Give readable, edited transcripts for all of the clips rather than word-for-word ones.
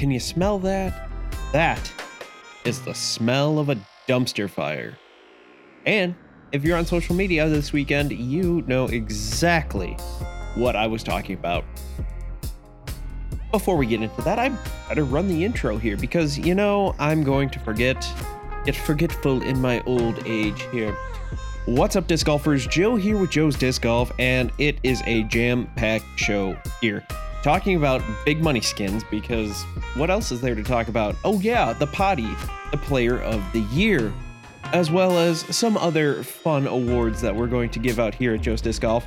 Can you smell that? That is the smell of a dumpster fire. And if you're on social media this weekend, you know exactly what I was talking about. Before we get into that, I better run the intro here because, you know, I'm going to get forgetful in my old age here. What's up, disc golfers? Joe here with Joe's Disc Golf, and it is a jam-packed show here. Talking about Big Money Skins because what else is there to talk about? Oh yeah, the Potty, the Player of the Year, as well as some other fun awards that we're going to give out here at Joe's Disc Golf.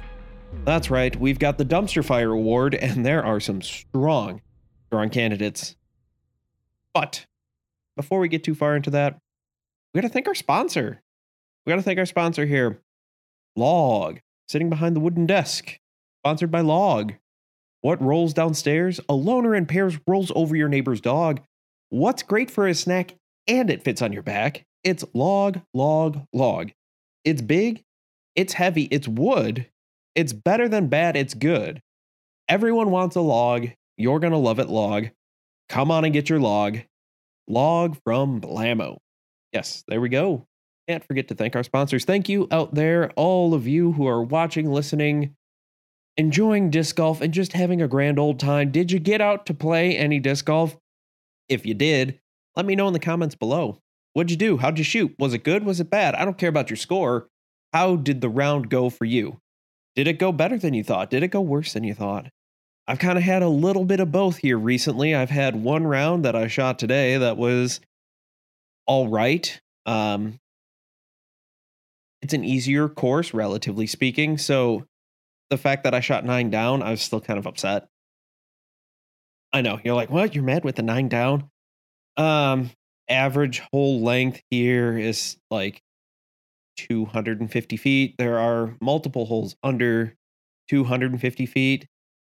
That's right, we've got the Dumpster Fire Award, and there are some strong candidates. But before we get too far into that, we gotta thank our sponsor. here, Log, sitting behind the wooden desk, sponsored by Log. What rolls downstairs? A loner in pairs rolls over your neighbor's dog. What's great for a snack and it fits on your back? It's Log, Log, Log. It's big, it's heavy, it's wood. It's better than bad, it's good. Everyone wants a log. You're gonna love it, Log. Come on and get your log. Log from Blammo. Yes, there we go. Can't forget to thank our sponsors. Thank you out there, all of you who are watching, listening, enjoying disc golf and just having a grand old time. Did you get out to play any disc golf? If you did, let me know in the comments below. What'd you do? How'd you shoot? Was it good? Was it bad? I don't care about your score. How did the round go for you? Did it go better than you thought? Did it go worse than you thought? I've kind of had a little bit of both here recently. I've had one round that I shot today that was all right. It's an easier course, relatively speaking, so the fact that I shot 9 down, I was still kind of upset. I know, you're like, what? You're mad with the 9 down? Average hole length here is like 250 feet. There are multiple holes under 250 feet.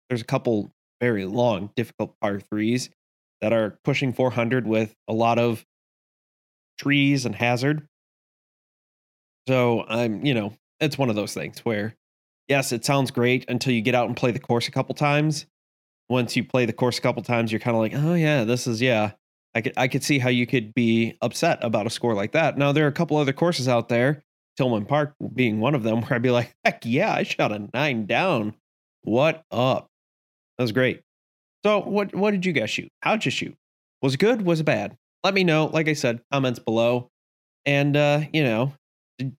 There's a couple very long, difficult par 3s that are pushing 400 with a lot of trees and hazard. So I'm, you know, it's one of those things where yes, it sounds great until you get out and play the course a couple times. Once you play the course a couple times, you're kind of like, oh yeah, this is, yeah, I could see how you could be upset about a score like that. Now, there are a couple other courses out there, Tillman Park being one of them, where I'd be like, heck yeah, I shot a 9 down. What up? That was great. So what did you guys shoot? How'd you shoot? Was it good? Was it bad? Let me know. Like I said, comments below. And, you know,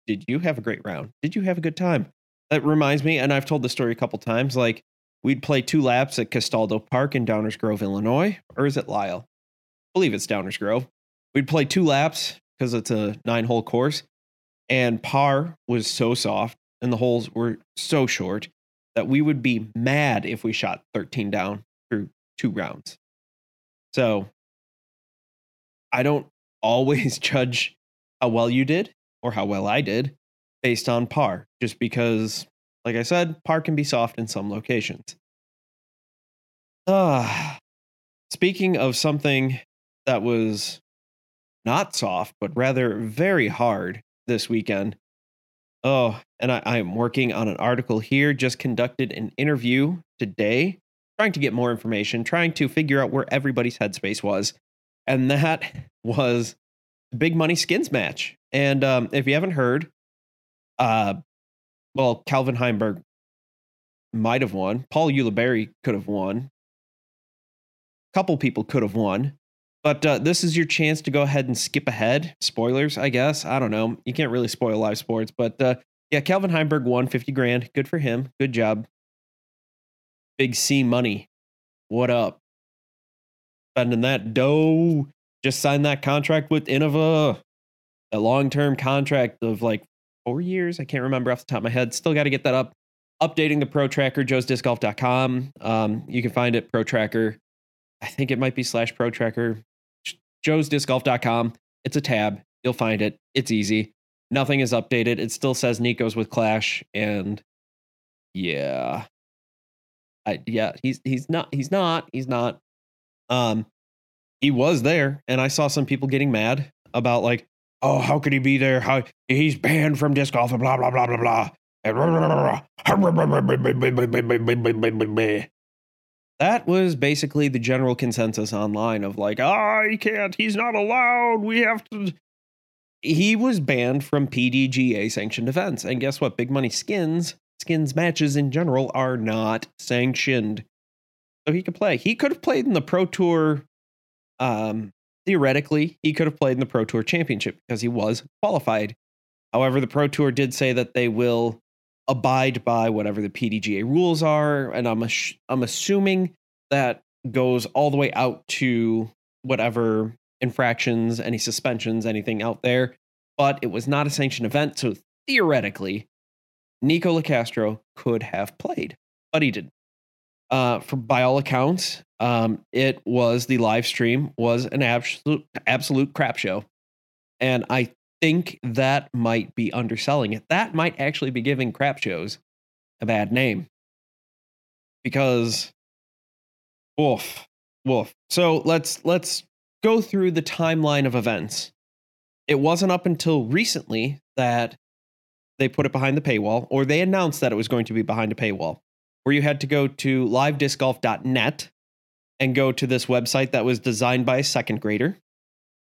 did you have a great round? Did you have a good time? That reminds me, and I've told this story a couple times, like we'd play 2 laps at Castaldo Park in Downers Grove, Illinois, or is it Lisle? I believe it's Downers Grove. We'd play 2 laps because it's a 9-hole course, and par was so soft and the holes were so short that we would be mad if we shot 13 down through 2 rounds. So I don't always judge how well you did or how well I did based on par, just because, like I said, par can be soft in some locations. Speaking of something that was not soft, but rather very hard this weekend. Oh, and I am working on an article here, just conducted an interview today, trying to get more information, trying to figure out where everybody's headspace was. And that was the Big Money Skins match. And if you haven't heard, well, Calvin Heimberg might have won. Paul Ulibarri could have won. A couple people could have won. But this is your chance to go ahead and skip ahead. Spoilers, I guess. I don't know. You can't really spoil live sports. But yeah, Calvin Heimberg won $50,000. Good for him. Good job. Big C money. What up? Spending that dough. Just signed that contract with Innova. A long-term contract of like 4 years. I can't remember off the top of my head. Still got to get that up. Updating the Pro Tracker, joesdiscgolf.com. You can find it, Pro Tracker. I think it might be /Pro Tracker. joesdiscgolf.com. It's a tab. You'll find it. It's easy. Nothing is updated. It still says Nico's with Clash. And yeah. He's not. He was there. And I saw some people getting mad about like, oh, how could he be there? How he's banned from disc golf and blah, blah, blah, blah, blah. And That was basically the general consensus online of like, he can't, he's not allowed, we have to. He was banned from PDGA sanctioned events. And guess what? Big Money skins matches in general are not sanctioned. So he could play. He could have played in the Pro Tour. Theoretically, he could have played in the Pro Tour Championship because he was qualified. However, the Pro Tour did say that they will abide by whatever the PDGA rules are, and I'm assuming that goes all the way out to whatever infractions, any suspensions, anything out there. But it was not a sanctioned event, so theoretically, Nico LaCastro could have played, but he didn't. By all accounts, it was the live stream was an absolute crap show, and I think that might be underselling it. That might actually be giving crap shows a bad name because woof. So let's go through the timeline of events. It wasn't up until recently that they put it behind the paywall, or they announced that it was going to be behind a paywall, where you had to go to LiveDiscGolf.net and go to this website that was designed by a second grader.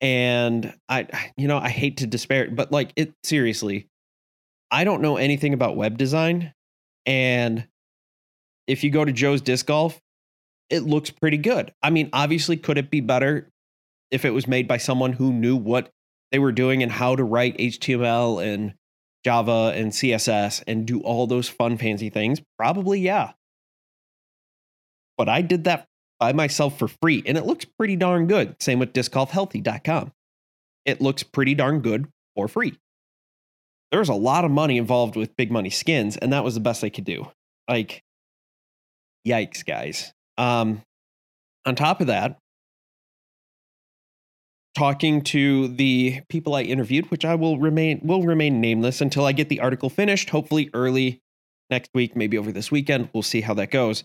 And I hate to despair it, but like it seriously, I don't know anything about web design. And if you go to Joe's Disc Golf, it looks pretty good. I mean, obviously, could it be better if it was made by someone who knew what they were doing and how to write HTML and Java and CSS and do all those fun, fancy things? Probably, yeah. But I did that by myself for free, and it looks pretty darn good. Same with discgolfhealthy.com. It looks pretty darn good for free. There's a lot of money involved with Big Money Skins, and that was the best I could do. Like, yikes, guys. On top of that, talking to the people I interviewed, which I will remain nameless until I get the article finished, hopefully early next week, maybe over this weekend. We'll see how that goes.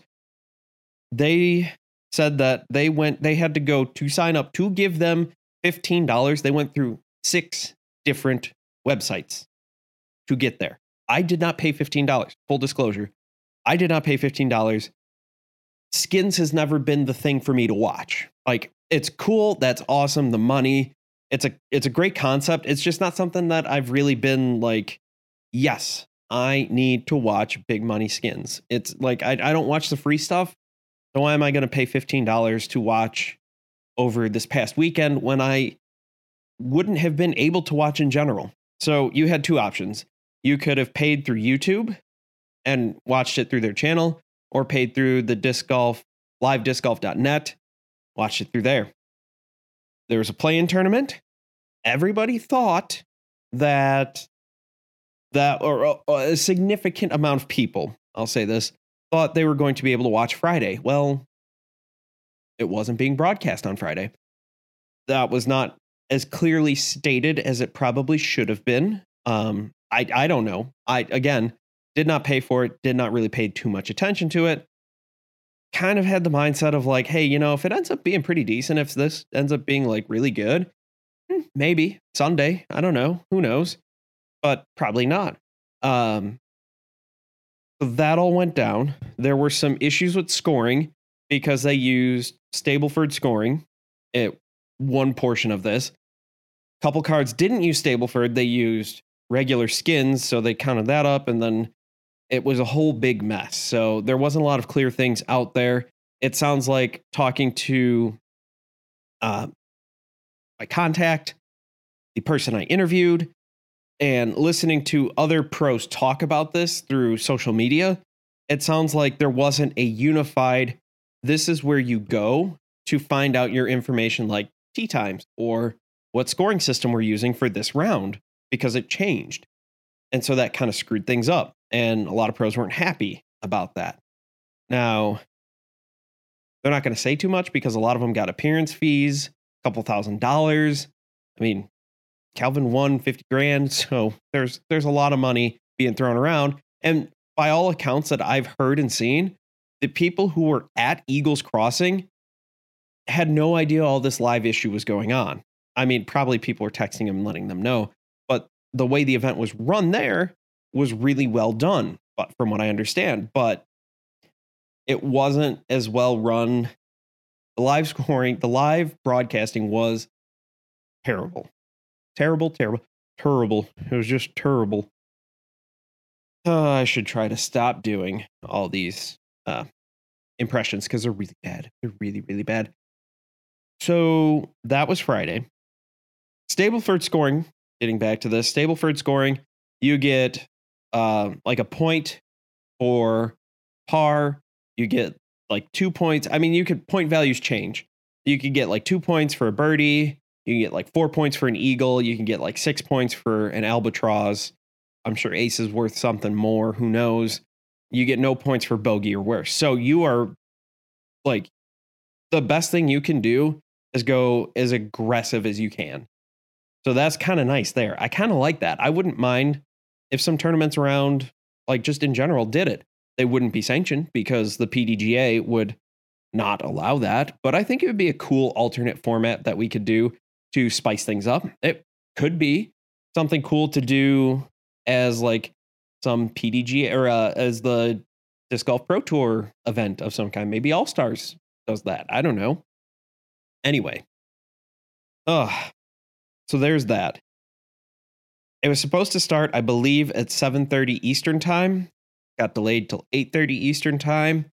They said that they had to go to sign up to give them $15. They went through 6 different websites to get there. I did not pay $15. Full disclosure, I did not pay $15. Skins has never been the thing for me to watch. Like, it's cool. That's awesome. The money. It's a great concept. It's just not something that I've really been like, yes, I need to watch Big Money Skins. It's like, I don't watch the free stuff. So why am I going to pay $15 to watch over this past weekend when I wouldn't have been able to watch in general? So you had 2 options. You could have paid through YouTube and watched it through their channel, or paid through the Disc Golf, LiveDiscGolf.net. Watched it through there. There was a play-in tournament. Everybody thought that or a significant amount of people, I'll say this, thought they were going to be able to watch Friday. Well, it wasn't being broadcast on Friday. That was not as clearly stated as it probably should have been. I don't know. I did not pay for it. Did not really pay too much attention to it. Kind of had the mindset of like, hey, if it ends up being pretty decent, if this ends up being like really good, maybe Sunday, I don't know, who knows, but probably not. That all went down. There were some issues with scoring because they used Stableford scoring at one portion of this. A couple cards didn't use Stableford. They used regular skins. So they counted that up, and then it was a whole big mess. So there wasn't a lot of clear things out there. It sounds like talking to my contact, the person I interviewed, and listening to other pros talk about this through social media, it sounds like there wasn't a unified, this is where you go to find out your information, like tee times or what scoring system we're using for this round, because it changed. And so that kind of screwed things up. And a lot of pros weren't happy about that. Now, they're not going to say too much because a lot of them got appearance fees, a couple $1,000s. I mean, Calvin won $50,000. So there's a lot of money being thrown around. And by all accounts that I've heard and seen, the people who were at Eagles Crossing had no idea all this live issue was going on. I mean, probably people were texting them and letting them know. But the way the event was run there was really well done, but from what I understand, but It wasn't as well run. The live scoring, the live broadcasting was terrible. Terrible. It was just terrible. I should try to stop doing all these impressions because they're really bad. They're really bad. So that was Friday. Stableford scoring. Getting back to this, Stableford scoring, you get like a point for par. You get like 2 points. I mean, you could, point values change. You could get like 2 points for a birdie. You can get like 4 points for an eagle. You can get like 6 points for an albatross. I'm sure ace is worth something more. Who knows? You get no points for bogey or worse. So you are like, the best thing you can do is go as aggressive as you can. So that's kind of nice there. I kind of like that. I wouldn't mind if some tournaments around, like just in general, did it. They wouldn't be sanctioned because the PDGA would not allow that. But I think it would be a cool alternate format that we could do to spice things up. It could be something cool to do as like some PDGA or as the Disc Golf Pro Tour event of some kind. Maybe All Stars does that. I don't know. Anyway. So there's that. It was supposed to start, I believe, at 7:30 Eastern time. Got delayed till 8:30 Eastern time,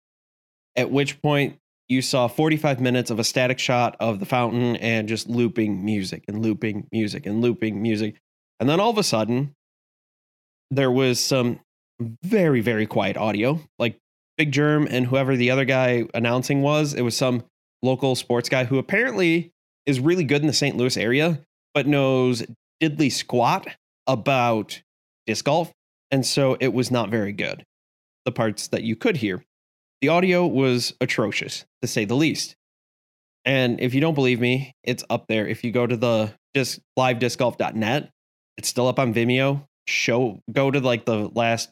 at which point you saw 45 minutes of a static shot of the fountain and just looping music and looping music and looping music. And then all of a sudden, there was some very, very quiet audio. Like Big Germ and whoever the other guy announcing was, it was some local sports guy who apparently is really good in the St. Louis area, but knows diddly squat about disc golf, and so it was not very good. The parts that you could hear, the audio was atrocious, to say the least. And if you don't believe me, it's up there. If you go to the LiveDiscGolf.net, it's still up on Vimeo. Go to like the last,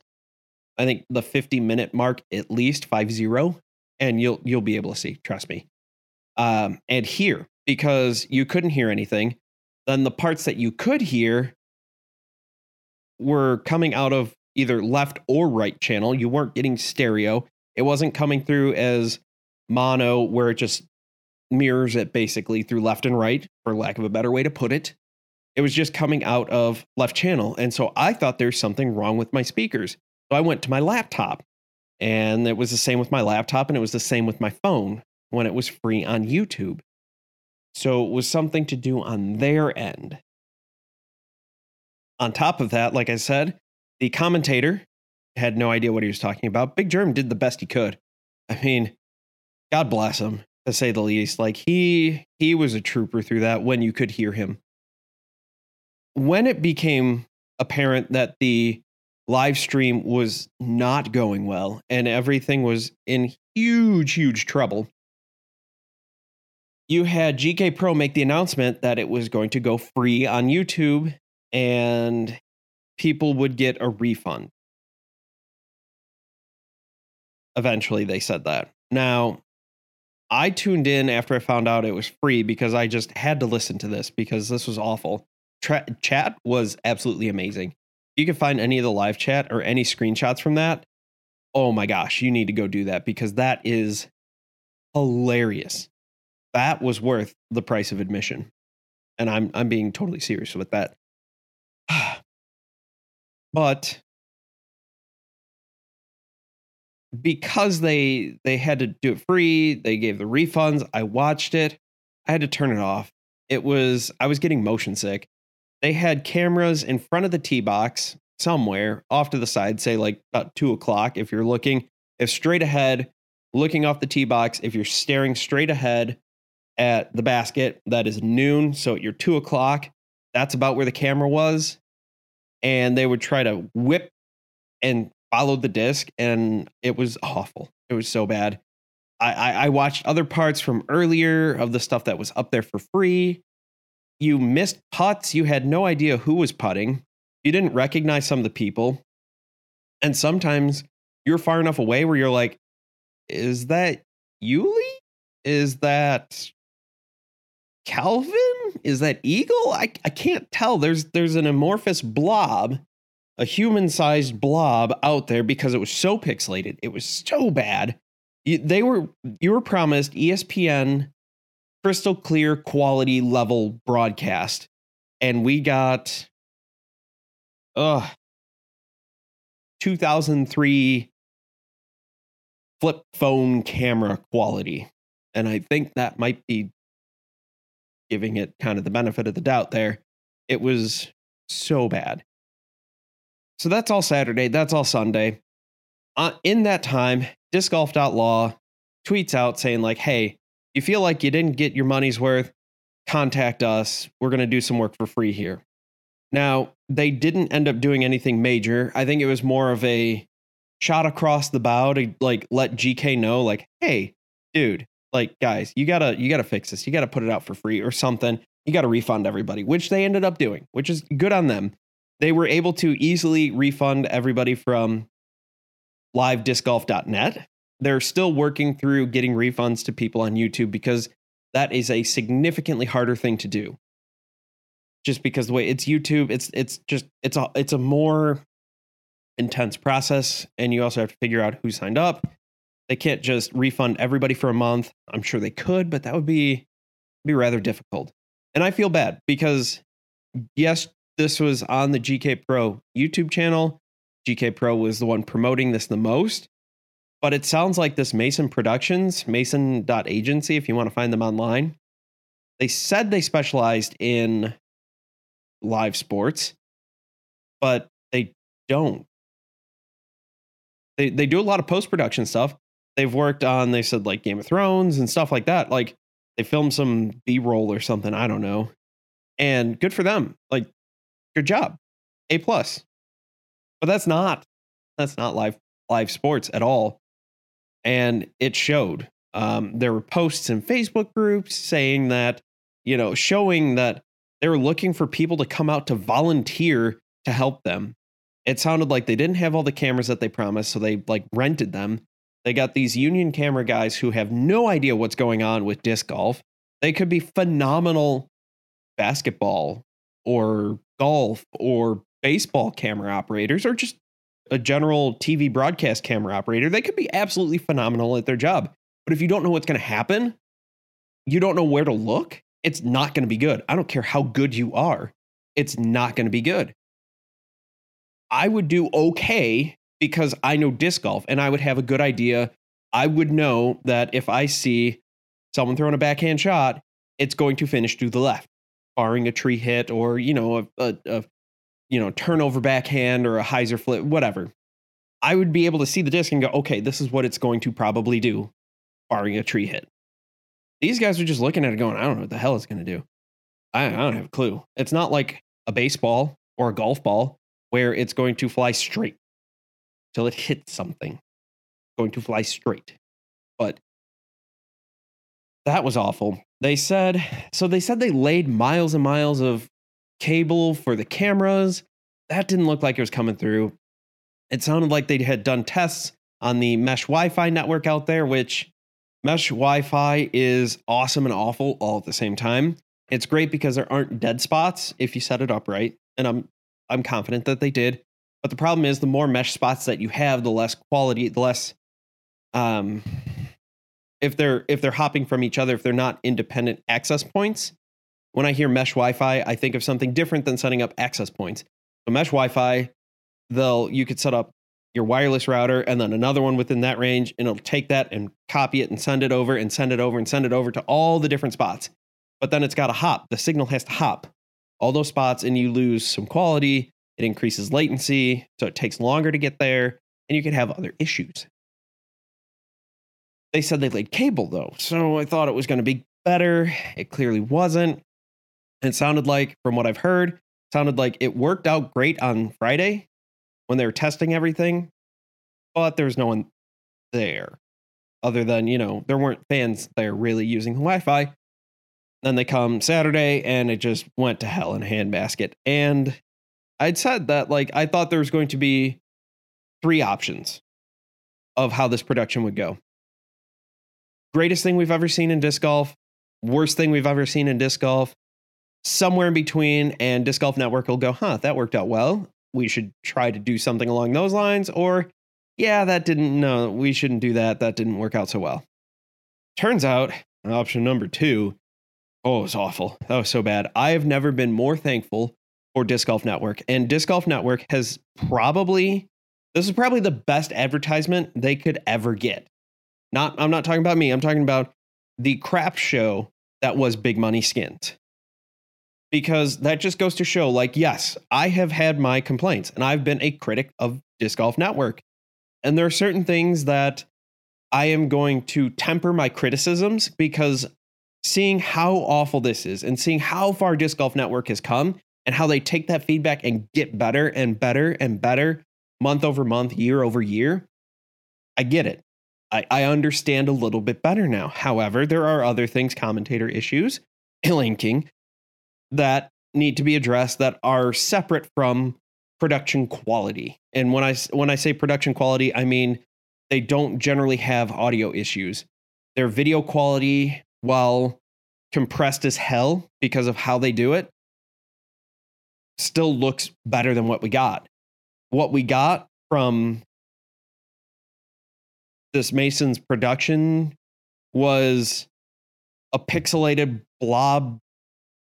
I think the 50-minute mark, at least 50, and you'll be able to see. Trust me. And hear, because you couldn't hear anything. Then the parts that you could hear were coming out of either left or right channel. You weren't getting stereo. It wasn't coming through as mono, where it just mirrors it basically through left and right, for lack of a better way to put it. It was just coming out of left channel. And so I thought there's something wrong with my speakers. So I went to my laptop, and it was the same with my laptop, and it was the same with my phone when it was free on YouTube. So it was something to do on their end. On top of that, like I said, the commentator had no idea what he was talking about. Big Germ did the best he could. I mean, God bless him, to say the least. Like he was a trooper through that when you could hear him. When it became apparent that the live stream was not going well and everything was in huge trouble, you had GK Pro make the announcement that it was going to go free on YouTube and people would get a refund. Eventually, they said that. Now, I tuned in after I found out it was free because I just had to listen to this because this was awful. Chat was absolutely amazing. You can find any of the live chat or any screenshots from that. Oh my gosh, you need to go do that because that is hilarious. That was worth the price of admission. And I'm being totally serious with that. But because they had to do it free, they gave the refunds. I watched it. I had to turn it off. I was getting motion sick. They had cameras in front of the tee box somewhere off to the side, say like about 2 o'clock. If you're looking, if straight ahead, looking off the tee box, if you're staring straight ahead at the basket, that is noon. So at your 2 o'clock, that's about where the camera was. And they would try to whip and follow the disc. And it was awful. It was so bad. I watched other parts from earlier of the stuff that was up there for free. You missed putts. You had no idea who was putting. You didn't recognize some of the people. And sometimes you're far enough away where you're like, is that Yuli? Is that Calvin? Is that Eagle? I can't tell. There's an amorphous blob, a human-sized blob out there because it was so pixelated. It was so bad. you were promised ESPN crystal clear quality level broadcast, and we got 2003 flip phone camera quality. And I think that might be giving it kind of the benefit of the doubt there. It was so bad. So that's all Saturday. That's all Sunday. In that time, discgolf.law tweets out saying like, hey, you feel like you didn't get your money's worth? Contact us. We're going to do some work for free here. Now, they didn't end up doing anything major. I think it was more of a shot across the bow to like let GK know like, hey, dude, like, guys, you gotta fix this. You gotta put it out for free or something. You gotta refund everybody, which they ended up doing, which is good on them. They were able to easily refund everybody from LiveDiscGolf.net. They're still working through getting refunds to people on YouTube because that is a significantly harder thing to do. Just because the way it's YouTube, it's a more intense process, and you also have to figure out who signed up. They can't just refund everybody for a month. I'm sure they could, but that would be rather difficult. And I feel bad because yes, this was on the GK Pro YouTube channel. GK Pro was the one promoting this the most, but it sounds like this Mason Productions, mason.agency, if you want to find them online, they said they specialized in live sports, but they don't. They do a lot of post-production stuff. They've worked on, they said, like Game of Thrones and stuff like that. Like they filmed some B-roll or something. I don't know. And good for them. Like, good job. A+. But that's not live sports at all. And it showed. There were posts in Facebook groups saying that, you know, showing that they were looking for people to come out to volunteer to help them. It sounded like they didn't have all the cameras that they promised, so they like rented them. They got these union camera guys who have no idea what's going on with disc golf. They could be phenomenal basketball or golf or baseball camera operators or just a general TV broadcast camera operator. They could be absolutely phenomenal at their job. But if you don't know what's going to happen, you don't know where to look, it's not going to be good. I don't care how good you are. It's not going to be good. I would do okay because I know disc golf and I would have a good idea. I would know that if I see someone throwing a backhand shot, it's going to finish to the left, barring a tree hit or, you know, a turnover backhand or a hyzer flip, whatever. I would be able to see the disc and go, okay, this is what it's going to probably do, barring a tree hit. These guys are just looking at it going, I don't know what the hell it's going to do. I don't have a clue. It's not like a baseball or a golf ball, where it's going to fly straight till it hits something. It's going to fly straight. But that was awful. They said they laid miles and miles of cable for the cameras. That didn't look like it was coming through. It sounded like they had done tests on the mesh Wi-Fi network out there, which mesh Wi-Fi is awesome and awful all at the same time. It's great because there aren't dead spots if you set it up right. And I'm confident that they did. But the problem is the more mesh spots that you have, the less quality, the less if they're hopping from each other, if they're not independent access points. When I hear mesh Wi-Fi, I think of something different than setting up access points. So mesh Wi-Fi, you could set up your wireless router and then another one within that range, and it'll take that and copy it and send it over and send it over and send it over to all the different spots. But then it's got to hop. The signal has to hop all those spots, and you lose some quality. It increases latency, so it takes longer to get there, and you can have other issues. They said they laid cable, though, so I thought it was going to be better. It clearly wasn't. It sounded like, from what I've heard, it worked out great on Friday when they were testing everything, but there was no one there other than, you know, there weren't fans there really using the Wi-Fi. Then they come Saturday and it just went to hell in a handbasket. And I'd said that, like, I thought there was going to be three options of how this production would go. Greatest thing we've ever seen in disc golf. Worst thing we've ever seen in disc golf. Somewhere in between. And Disc Golf Network will go, huh, that worked out well. We should try to do something along those lines. Or yeah, that didn't, no, we shouldn't do that. That didn't work out so well. Turns out option number two, oh, it was awful. That was so bad. I have never been more thankful for Disc Golf Network, and Disc Golf Network has probably, this is probably the best advertisement they could ever get. Not, I'm not talking about me. I'm talking about the crap show that was Big Money Skins. Because that just goes to show, like, yes, I have had my complaints and I've been a critic of Disc Golf Network. And there are certain things that I am going to temper my criticisms, because seeing how awful this is and seeing how far Disc Golf Network has come and how they take that feedback and get better and better and better month over month, year over year, I get it. I understand a little bit better now. However, there are other things, commentator issues, Elaine King, that need to be addressed that are separate from production quality. And when I say production quality, I mean they don't generally have audio issues. Their video quality, while compressed as hell because of how they do it, still looks better than what we got. What we got from this Mason's production was a pixelated blob,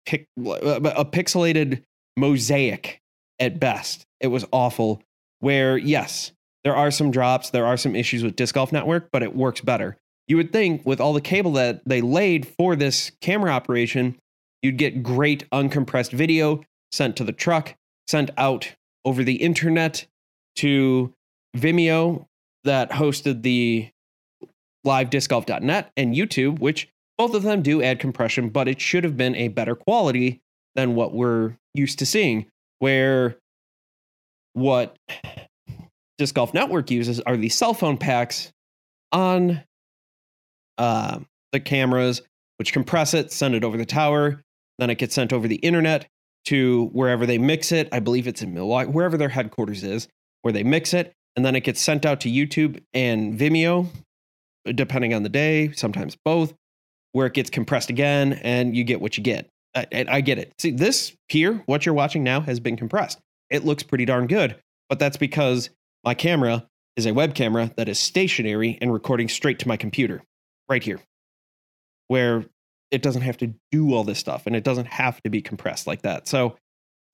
a pixelated mosaic at best. It was awful. Where, yes, there are some drops, there are some issues with Disc Golf Network, but it works better. You would think with all the cable that they laid for this camera operation, you'd get great uncompressed video sent to the truck, sent out over the internet to Vimeo that hosted the LiveDiscGolf.net and YouTube, which both of them do add compression, but it should have been a better quality than what we're used to seeing, where what Disc Golf Network uses are the cell phone packs on the cameras, which compress it, send it over the tower, then it gets sent over the internet to wherever they mix it. I believe it's in Milwaukee, wherever their headquarters is, where they mix it, and then it gets sent out to YouTube and Vimeo, depending on the day, sometimes both, where it gets compressed again, and you get what you get. I get it. See, this here, what you're watching now, has been compressed. It looks pretty darn good, but that's because my camera is a web camera that is stationary and recording straight to my computer right here, where it doesn't have to do all this stuff and it doesn't have to be compressed like that. So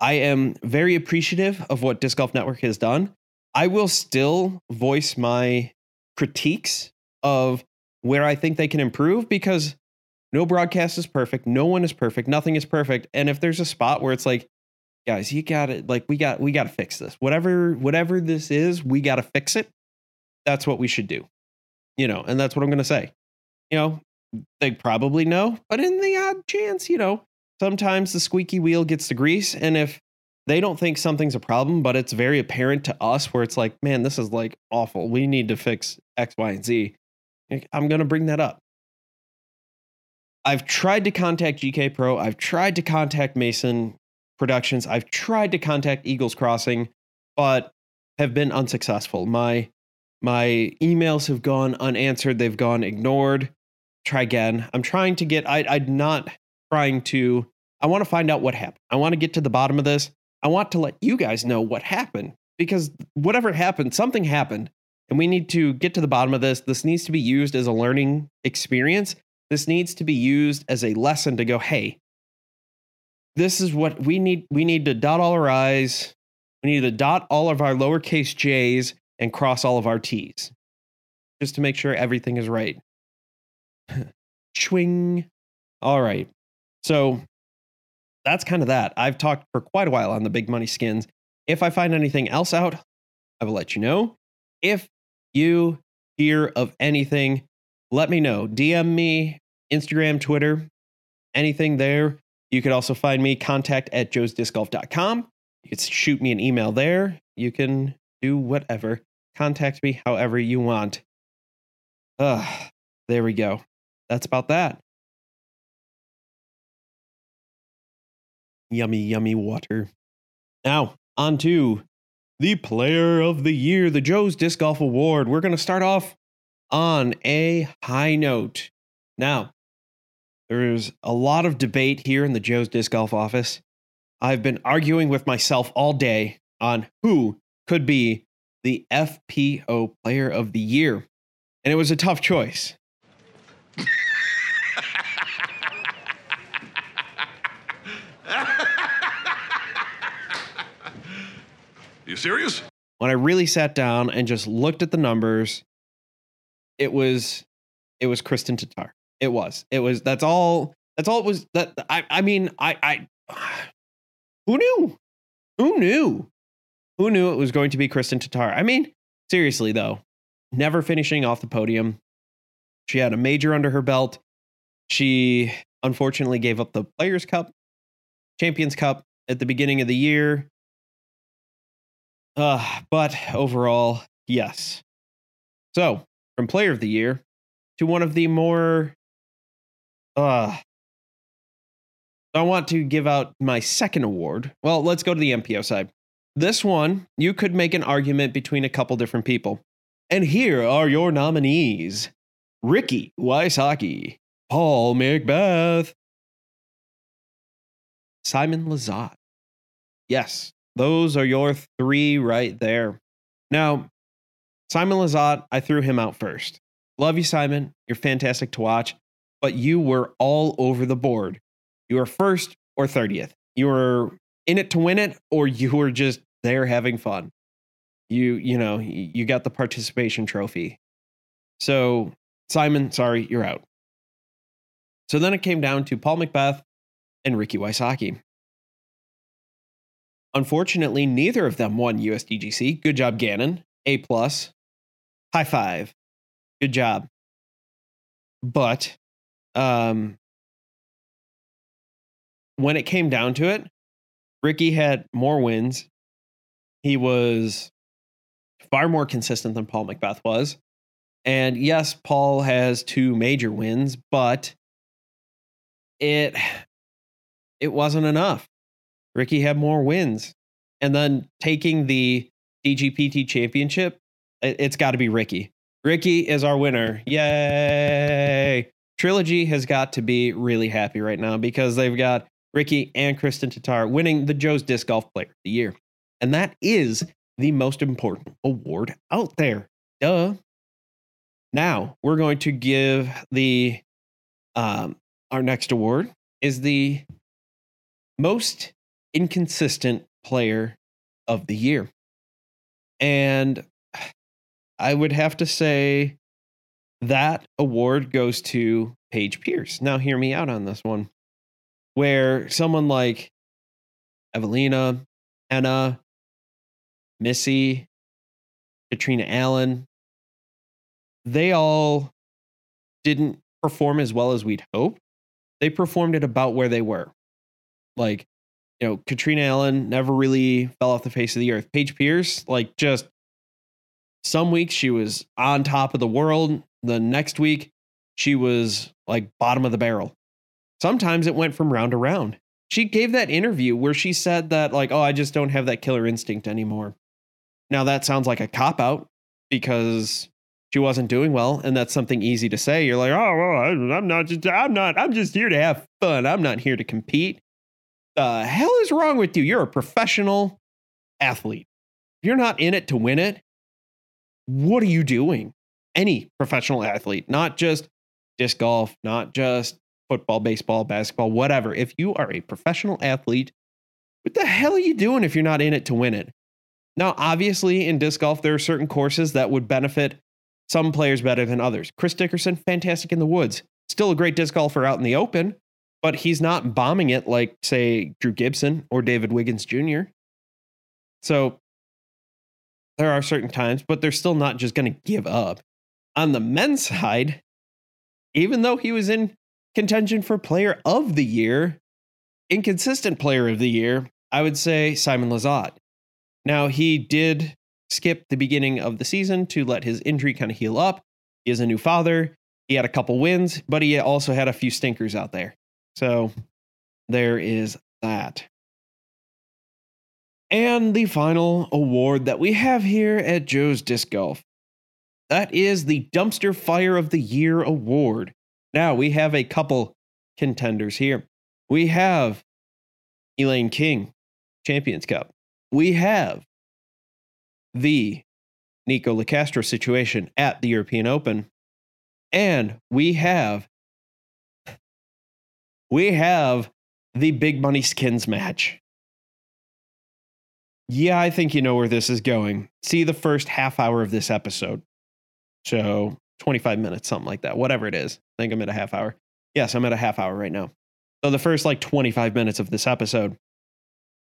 I am very appreciative of what Disc Golf Network has done. I will still voice my critiques of where I think they can improve, because no broadcast is perfect. No one is perfect. Nothing is perfect. And if there's a spot where it's like, guys, you got it. Like, we got to fix this. Whatever this is, we got to fix it. That's what we should do. You know, and that's what I'm going to say. You know, they probably know, but in the odd chance, you know, sometimes the squeaky wheel gets the grease. And if they don't think something's a problem, but it's very apparent to us where it's like, man, this is like awful. We need to fix X, Y, and Z. I'm going to bring that up. I've tried to contact GK Pro. I've tried to contact Mason Productions. I've tried to contact Eagles Crossing, but have been unsuccessful. My emails have gone unanswered. They've gone ignored. Try again. I'm trying to get, I want to find out what happened. I want to get to the bottom of this. I want to let you guys know what happened, because whatever happened, something happened, and we need to get to the bottom of this. This needs to be used as a learning experience. This needs to be used as a lesson to go, hey, this is what we need. We need to dot all our I's. We need to dot all of our lowercase j's and cross all of our t's, just to make sure everything is right. Swing. All right. So that's kind of that. I've talked for quite a while on the Big Money Skins. If I find anything else out, I will let you know. If you hear of anything, let me know. DM me, Instagram, Twitter, anything there. You could also find me, contact@joesdiscgolf.com. You could shoot me an email there. You can do whatever. Contact me however you want. There we go. That's about that. Yummy, yummy water. Now, on to the Player of the Year, the Joe's Disc Golf Award. We're going to start off on a high note. Now, there's a lot of debate here in the Joe's Disc Golf office. I've been arguing with myself all day on who could be the FPO Player of the Year. And it was a tough choice. You serious? When I really sat down and just looked at the numbers, it was Kristen Tatar. It was that's all it was. That I mean, who knew it was going to be Kristen Tatar? I mean, seriously though, never finishing off the podium. She had a major under her belt. She unfortunately gave up the Players Cup, Champions Cup at the beginning of the year. But overall, yes. So from Player of the Year to one of the more, I want to give out my second award. Well, let's go to the MPO side. This one, you could make an argument between a couple different people. And here are your nominees. Ricky Wysocki, Paul McBeth, Simon Lizotte. Yes, those are your three right there. Now, Simon Lizotte, I threw him out first. Love you, Simon. You're fantastic to watch, but you were all over the board. You were first or 30th. You were in it to win it, or you were just there having fun. You got the participation trophy. So, Simon, sorry, you're out. So then it came down to Paul McBeth and Ricky Wysocki. Unfortunately, neither of them won USDGC. Good job, Gannon. A+. High five. Good job. But when it came down to it, Ricky had more wins. He was far more consistent than Paul McBeth was. And yes, Paul has two major wins, but it wasn't enough. Ricky had more wins. And then taking the DGPT championship, it's got to be Ricky. Ricky is our winner. Yay! Trilogy has got to be really happy right now because they've got Ricky and Kristen Tatar winning the Joe's Disc Golf Player of the Year. And that is the most important award out there. Duh. Now we're going to give the our next award is the most inconsistent player of the year. And I would have to say that award goes to Paige Pierce. Now hear me out on this one, where someone like Evelina, Anna, Missy, Katrina Allen, they all didn't perform as well as we'd hoped. They performed at about where they were. Like, you know, Katrina Allen never really fell off the face of the earth. Paige Pierce, like, just some weeks she was on top of the world. The next week she was like bottom of the barrel. Sometimes it went from round to round. She gave that interview where she said that, like, oh, I just don't have that killer instinct anymore. Now that sounds like a cop out because she wasn't doing well. And that's something easy to say. You're like, oh, well, I'm just here to have fun. I'm not here to compete. The hell is wrong with you? You're a professional athlete. If you're not in it to win it, what are you doing? Any professional athlete, not just disc golf, not just football, baseball, basketball, whatever. If you are a professional athlete, what the hell are you doing if you're not in it to win it? Now, obviously, in disc golf, there are certain courses that would benefit some players better than others. Chris Dickerson, fantastic in the woods. Still a great disc golfer out in the open, but he's not bombing it like, say, Drew Gibson or David Wiggins Jr. So there are certain times, but they're still not just going to give up. On the men's side, even though he was in contention for Player of the Year, inconsistent Player of the Year, I would say Simon Lizotte. Now, he did skip the beginning of the season to let his injury kind of heal up. He is a new father. He had a couple wins, but he also had a few stinkers out there. So there is that. And the final award that we have here at Joe's Disc Golf, that is the Dumpster Fire of the Year award. Now we have a couple contenders here. We have Elaine King, Champions Cup. We have the Nico LaCastro situation at the European Open. And we have the Big Money Skins match. Yeah, I think you know where this is going. See the first half hour of this episode. So 25 minutes, something like that, whatever it is. I think I'm at a half hour. Yes, I'm at a half hour right now. So the first like 25 minutes of this episode.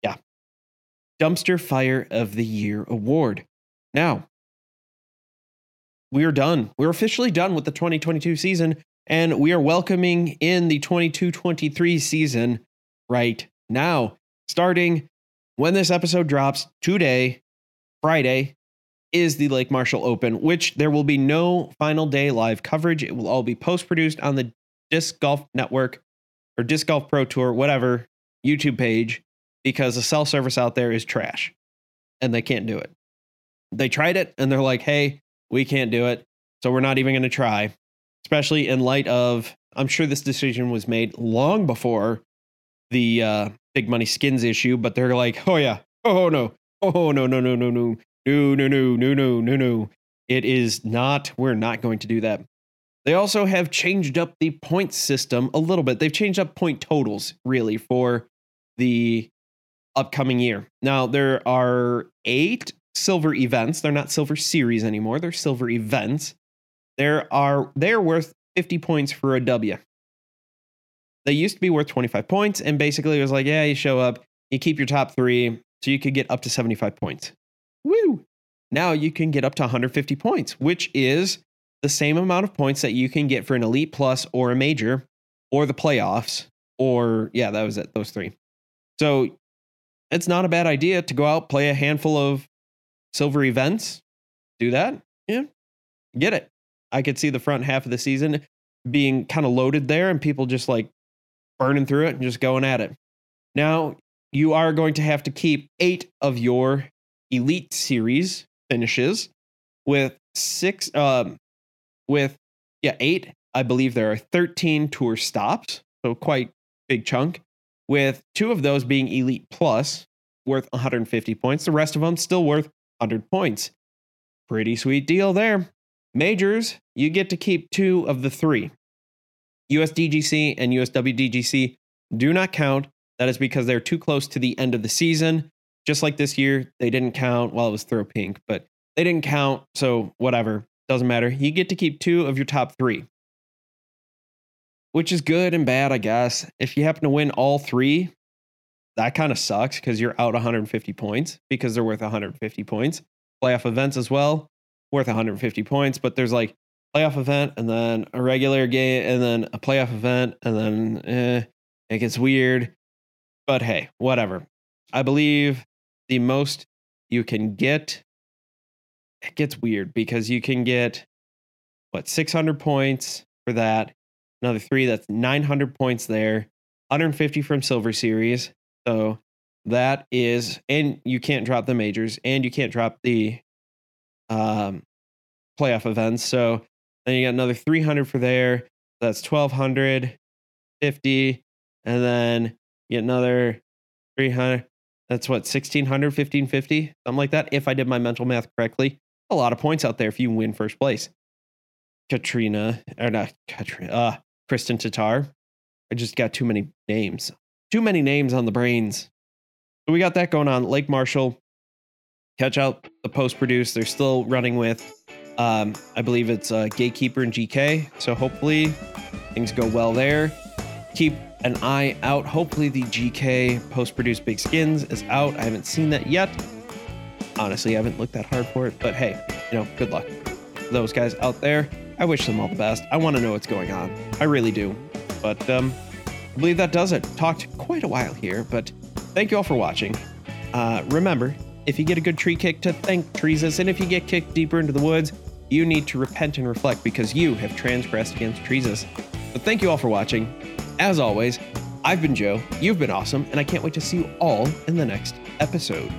Yeah. Dumpster Fire of the Year award. Now, we are done. We're officially done with the 2022 season, and we are welcoming in the 22-23 season right now. Starting when this episode drops today, Friday, is the Lake Marshall Open, which there will be no final day live coverage. It will all be post-produced on the Disc Golf Network or Disc Golf Pro Tour, whatever, YouTube page, because the cell service out there is trash and they can't do it. They tried it and they're like, hey, we can't do it. So we're not even going to try, especially in light of, I'm sure this decision was made long before the Big Money Skins issue, but they're like, oh yeah, no. It is not, we're not going to do that. They also have changed up the point system a little bit. They've changed up point totals really for the upcoming year. Now there are 8 silver events. They're not silver series anymore. They're silver events. They're worth 50 points for a W. They used to be worth 25 points. And basically it was like, yeah, you show up, you keep your top 3. So you could get up to 75 points. Woo. Now you can get up to 150 points, which is the same amount of points that you can get for an elite plus or a major or the playoffs or yeah, that was it. Those 3. So it's not a bad idea to go out, play a handful of silver events, do that. Yeah, get it. I could see the front half of the season being kind of loaded there and people just like burning through it and just going at it. Now you are going to have to keep 8 of your elite series finishes with 8. I believe there are 13 tour stops. So quite big chunk, with 2 of those being elite plus worth 150 points. The rest of them still worth 100 points. Pretty sweet deal there. Majors, you get to keep 2 of the 3. USDGC and USWDGC do not count. That is because they're too close to the end of the season. Just like this year, they didn't count. Well, it was throw pink, but they didn't count. So whatever, doesn't matter. You get to keep 2 of your top 3, which is good and bad, I guess. If you happen to win all 3, that kind of sucks because you're out 150 points because they're worth 150 points. Playoff events as well, worth 150 points, but there's like playoff event and then a regular game and then a playoff event and then it gets weird. But hey, whatever. I believe the most you can get, it gets weird because you can get, 600 points for that. Another 3, that's 900 points there. 150 from Silver Series. So that is, and you can't drop the majors and you can't drop the playoff events. So then you got another 300 for there. That's 1,250. And then you get another 300. That's 1,600, 1,550, something like that. If I did my mental math correctly, a lot of points out there if you win first place. Kristen Tatar. I just got too many names. Too many names on the brains. So we got that going on. Lake Marshall. Catch out the post-produce. They're still running with, I believe it's Gatekeeper and GK. So hopefully things go well there. Keep an eye out. Hopefully the GK post-produced Big Skins is out. I haven't seen that yet. Honestly, I haven't looked that hard for it. But hey, good luck to those guys out there. I wish them all the best. I want to know what's going on. I really do. But I believe that does it. Talked quite a while here, but thank you all for watching. Remember, if you get a good tree kick, to thank Treesus, and if you get kicked deeper into the woods, you need to repent and reflect because you have transgressed against Treesus. But thank you all for watching. As always, I've been Joe, you've been awesome, and I can't wait to see you all in the next episode.